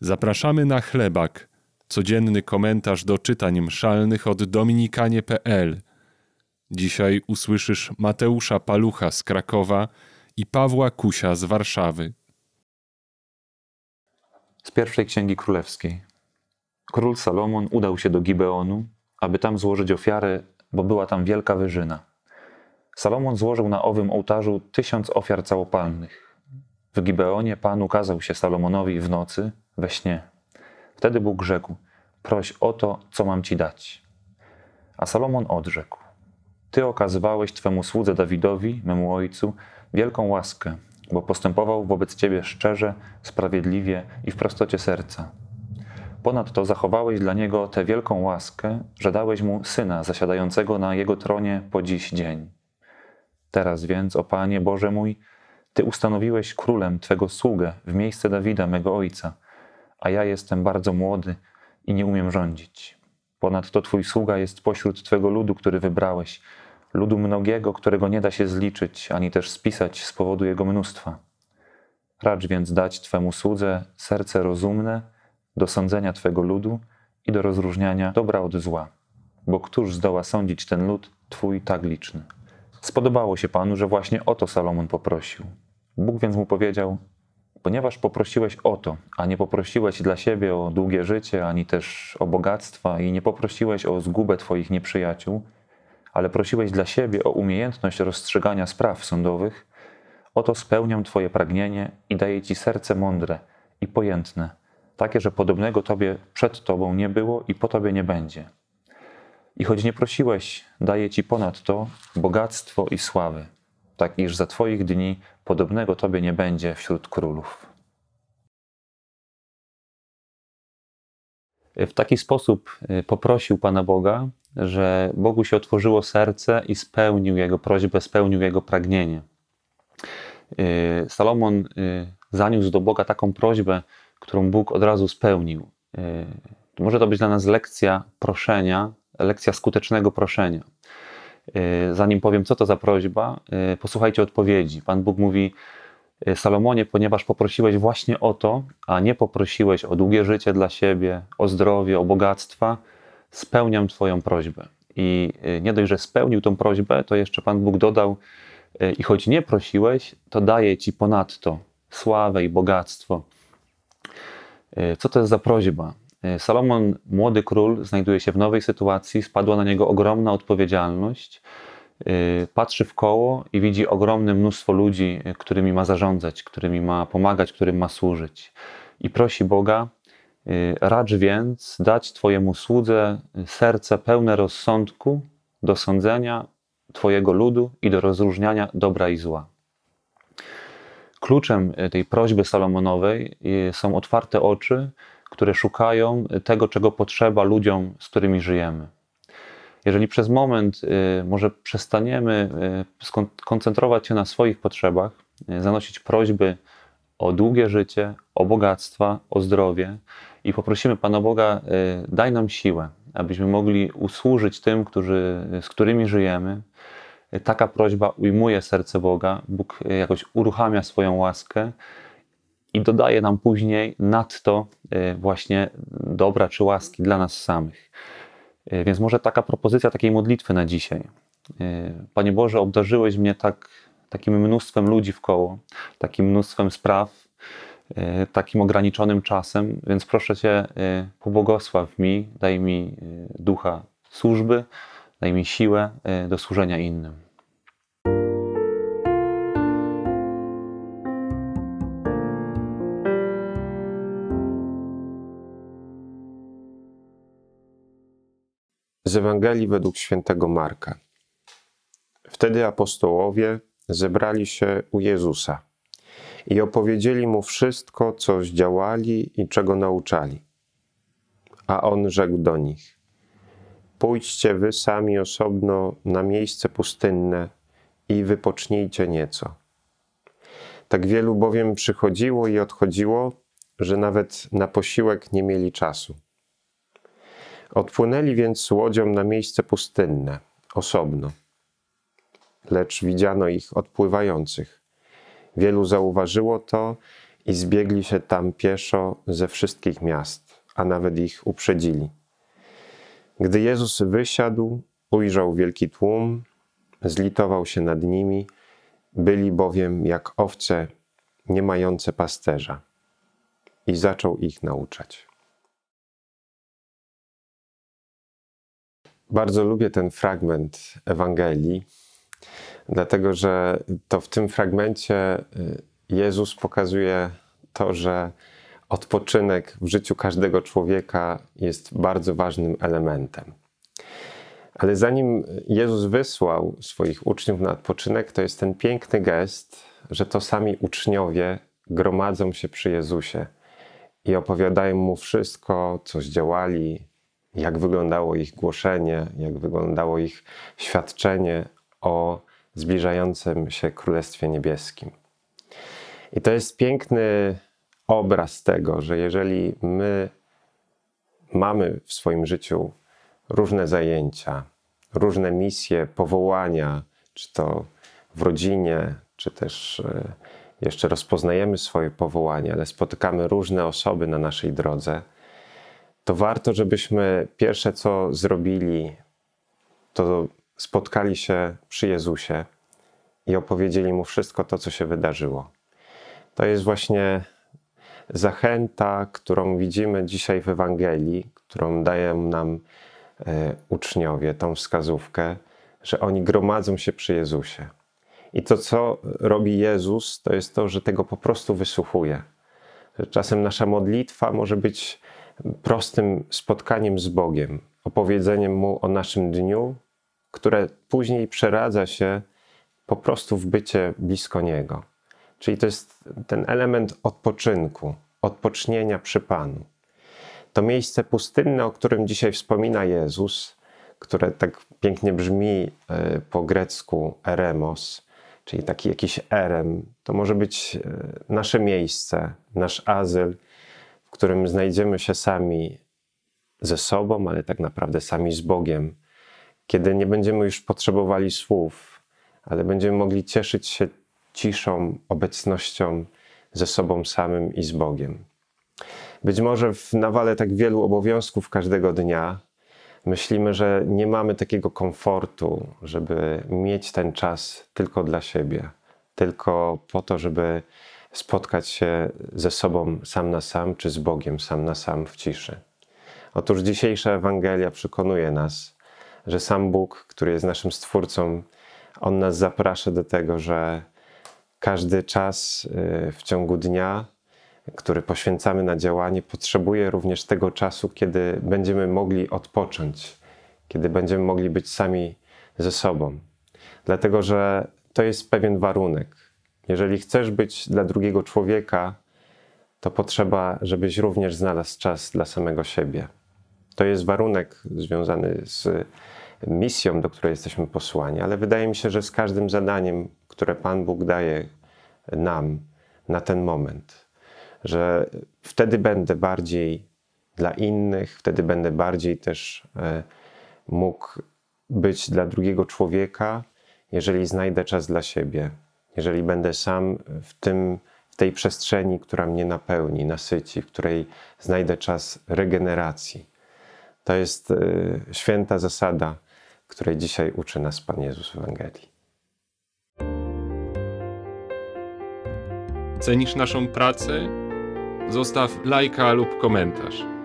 Zapraszamy na Chlebak, codzienny komentarz do czytań mszalnych od dominikanie.pl. Dzisiaj usłyszysz Mateusza Palucha z Krakowa i Pawła Kusia z Warszawy. Z pierwszej Księgi Królewskiej. Król Salomon udał się do Gibeonu, aby tam złożyć ofiary, bo była tam wielka wyżyna. Salomon złożył na owym ołtarzu 1000 ofiar całopalnych. W Gibeonie Pan ukazał się Salomonowi w nocy, we śnie. Wtedy Bóg rzekł: proś o to, co mam ci dać. A Salomon odrzekł: Ty okazywałeś Twemu słudze Dawidowi, memu ojcu, wielką łaskę, bo postępował wobec Ciebie szczerze, sprawiedliwie i w prostocie serca. Ponadto zachowałeś dla niego tę wielką łaskę, że dałeś mu syna zasiadającego na jego tronie po dziś dzień. Teraz więc, o Panie Boże mój, Ty ustanowiłeś królem Twego sługę w miejsce Dawida, mego ojca, a ja jestem bardzo młody i nie umiem rządzić. Ponadto Twój sługa jest pośród Twego ludu, który wybrałeś, ludu mnogiego, którego nie da się zliczyć, ani też spisać z powodu jego mnóstwa. Racz więc dać Twemu słudze serce rozumne do sądzenia Twego ludu i do rozróżniania dobra od zła, bo któż zdoła sądzić ten lud Twój tak liczny? Spodobało się Panu, że właśnie o to Salomon poprosił. Bóg więc mu powiedział: ponieważ poprosiłeś o to, a nie poprosiłeś dla siebie o długie życie, ani też o bogactwa i nie poprosiłeś o zgubę Twoich nieprzyjaciół, ale prosiłeś dla siebie o umiejętność rozstrzygania spraw sądowych, oto spełniam Twoje pragnienie i daję Ci serce mądre i pojętne, takie, że podobnego Tobie przed Tobą nie było i po Tobie nie będzie. I choć nie prosiłeś, daję Ci ponadto bogactwo i sławy, tak iż za Twoich dni podobnego Tobie nie będzie wśród królów. W taki sposób poprosił Pana Boga, że Bogu się otworzyło serce i spełnił jego prośbę, spełnił jego pragnienie. Salomon zaniósł do Boga taką prośbę, którą Bóg od razu spełnił. Może to być dla nas lekcja proszenia, lekcja skutecznego proszenia. Zanim powiem, co to za prośba, posłuchajcie odpowiedzi. Pan Bóg mówi: Salomonie, ponieważ poprosiłeś właśnie o to, a nie poprosiłeś o długie życie dla siebie, o zdrowie, o bogactwa, spełniam Twoją prośbę. I nie dość, że spełnił tą prośbę, to jeszcze Pan Bóg dodał: i choć nie prosiłeś, to daję Ci ponadto sławę i bogactwo. Co to jest za prośba? Salomon, młody król, znajduje się w nowej sytuacji, spadła na niego ogromna odpowiedzialność. Patrzy w koło i widzi ogromne mnóstwo ludzi, którymi ma zarządzać, którymi ma pomagać, którym ma służyć. I prosi Boga: racz więc dać Twojemu słudze serce pełne rozsądku do sądzenia Twojego ludu i do rozróżniania dobra i zła. Kluczem tej prośby Salomonowej są otwarte oczy, które szukają tego, czego potrzeba ludziom, z którymi żyjemy. Jeżeli przez moment może przestaniemy koncentrować się na swoich potrzebach, zanosić prośby o długie życie, o bogactwa, o zdrowie i poprosimy Pana Boga: daj nam siłę, abyśmy mogli usłużyć tym, z którymi żyjemy. Taka prośba ujmuje serce Boga, Bóg jakoś uruchamia swoją łaskę i dodaje nam później nadto właśnie dobra czy łaski dla nas samych. Więc może taka propozycja takiej modlitwy na dzisiaj. Panie Boże, obdarzyłeś mnie takim mnóstwem ludzi wkoło, takim mnóstwem spraw, takim ograniczonym czasem, więc proszę Cię, pobłogosław mi, daj mi ducha służby, daj mi siłę do służenia innym. Z Ewangelii według świętego Marka. Wtedy apostołowie zebrali się u Jezusa i opowiedzieli Mu wszystko, co zdziałali i czego nauczali. A On rzekł do nich: pójdźcie wy sami osobno na miejsce pustynne i wypocznijcie nieco. Tak wielu bowiem przychodziło i odchodziło, że nawet na posiłek nie mieli czasu. Odpłynęli więc łodzią na miejsce pustynne, osobno. Lecz widziano ich odpływających. Wielu zauważyło to i zbiegli się tam pieszo ze wszystkich miast, a nawet ich uprzedzili. Gdy Jezus wysiadł, ujrzał wielki tłum, zlitował się nad nimi, byli bowiem jak owce nie mające pasterza, i zaczął ich nauczać. Bardzo lubię ten fragment Ewangelii, dlatego że to w tym fragmencie Jezus pokazuje to, że odpoczynek w życiu każdego człowieka jest bardzo ważnym elementem. Ale zanim Jezus wysłał swoich uczniów na odpoczynek, to jest ten piękny gest, że to sami uczniowie gromadzą się przy Jezusie i opowiadają Mu wszystko, co zdziałali, jak wyglądało ich głoszenie, jak wyglądało ich świadczenie o zbliżającym się Królestwie Niebieskim. I to jest piękny obraz tego, że jeżeli my mamy w swoim życiu różne zajęcia, różne misje, powołania, czy to w rodzinie, czy też jeszcze rozpoznajemy swoje powołanie, ale spotykamy różne osoby na naszej drodze, to warto, żebyśmy pierwsze co zrobili, to spotkali się przy Jezusie i opowiedzieli Mu wszystko to, co się wydarzyło. To jest właśnie zachęta, którą widzimy dzisiaj w Ewangelii, którą dają nam uczniowie, tą wskazówkę, że oni gromadzą się przy Jezusie. I to, co robi Jezus, to jest to, że tego po prostu wysłuchuje. Czasem nasza modlitwa może być prostym spotkaniem z Bogiem, opowiedzeniem Mu o naszym dniu, które później przeradza się po prostu w bycie blisko Niego. Czyli to jest ten element odpoczynku, odpocznienia przy Panu. To miejsce pustynne, o którym dzisiaj wspomina Jezus, które tak pięknie brzmi po grecku eremos, czyli taki jakiś erem, to może być nasze miejsce, nasz azyl, w którym znajdziemy się sami ze sobą, ale tak naprawdę sami z Bogiem, kiedy nie będziemy już potrzebowali słów, ale będziemy mogli cieszyć się ciszą, obecnością ze sobą samym i z Bogiem. Być może w nawale tak wielu obowiązków każdego dnia myślimy, że nie mamy takiego komfortu, żeby mieć ten czas tylko dla siebie, tylko po to, żeby spotkać się ze sobą sam na sam, czy z Bogiem sam na sam w ciszy. Otóż dzisiejsza Ewangelia przekonuje nas, że sam Bóg, który jest naszym Stwórcą, On nas zaprasza do tego, że każdy czas w ciągu dnia, który poświęcamy na działanie, potrzebuje również tego czasu, kiedy będziemy mogli odpocząć, kiedy będziemy mogli być sami ze sobą. Dlatego, że to jest pewien warunek. Jeżeli chcesz być dla drugiego człowieka, to potrzeba, żebyś również znalazł czas dla samego siebie. To jest warunek związany z misją, do której jesteśmy posłani, ale wydaje mi się, że z każdym zadaniem, które Pan Bóg daje nam na ten moment, że wtedy będę bardziej dla innych, wtedy będę bardziej też mógł być dla drugiego człowieka, jeżeli znajdę czas dla siebie, jeżeli będę sam w tej przestrzeni, która mnie napełni, nasyci, w której znajdę czas regeneracji. To jest święta zasada, której dzisiaj uczy nas Pan Jezus w Ewangelii. Cenisz naszą pracę? Zostaw lajka lub komentarz.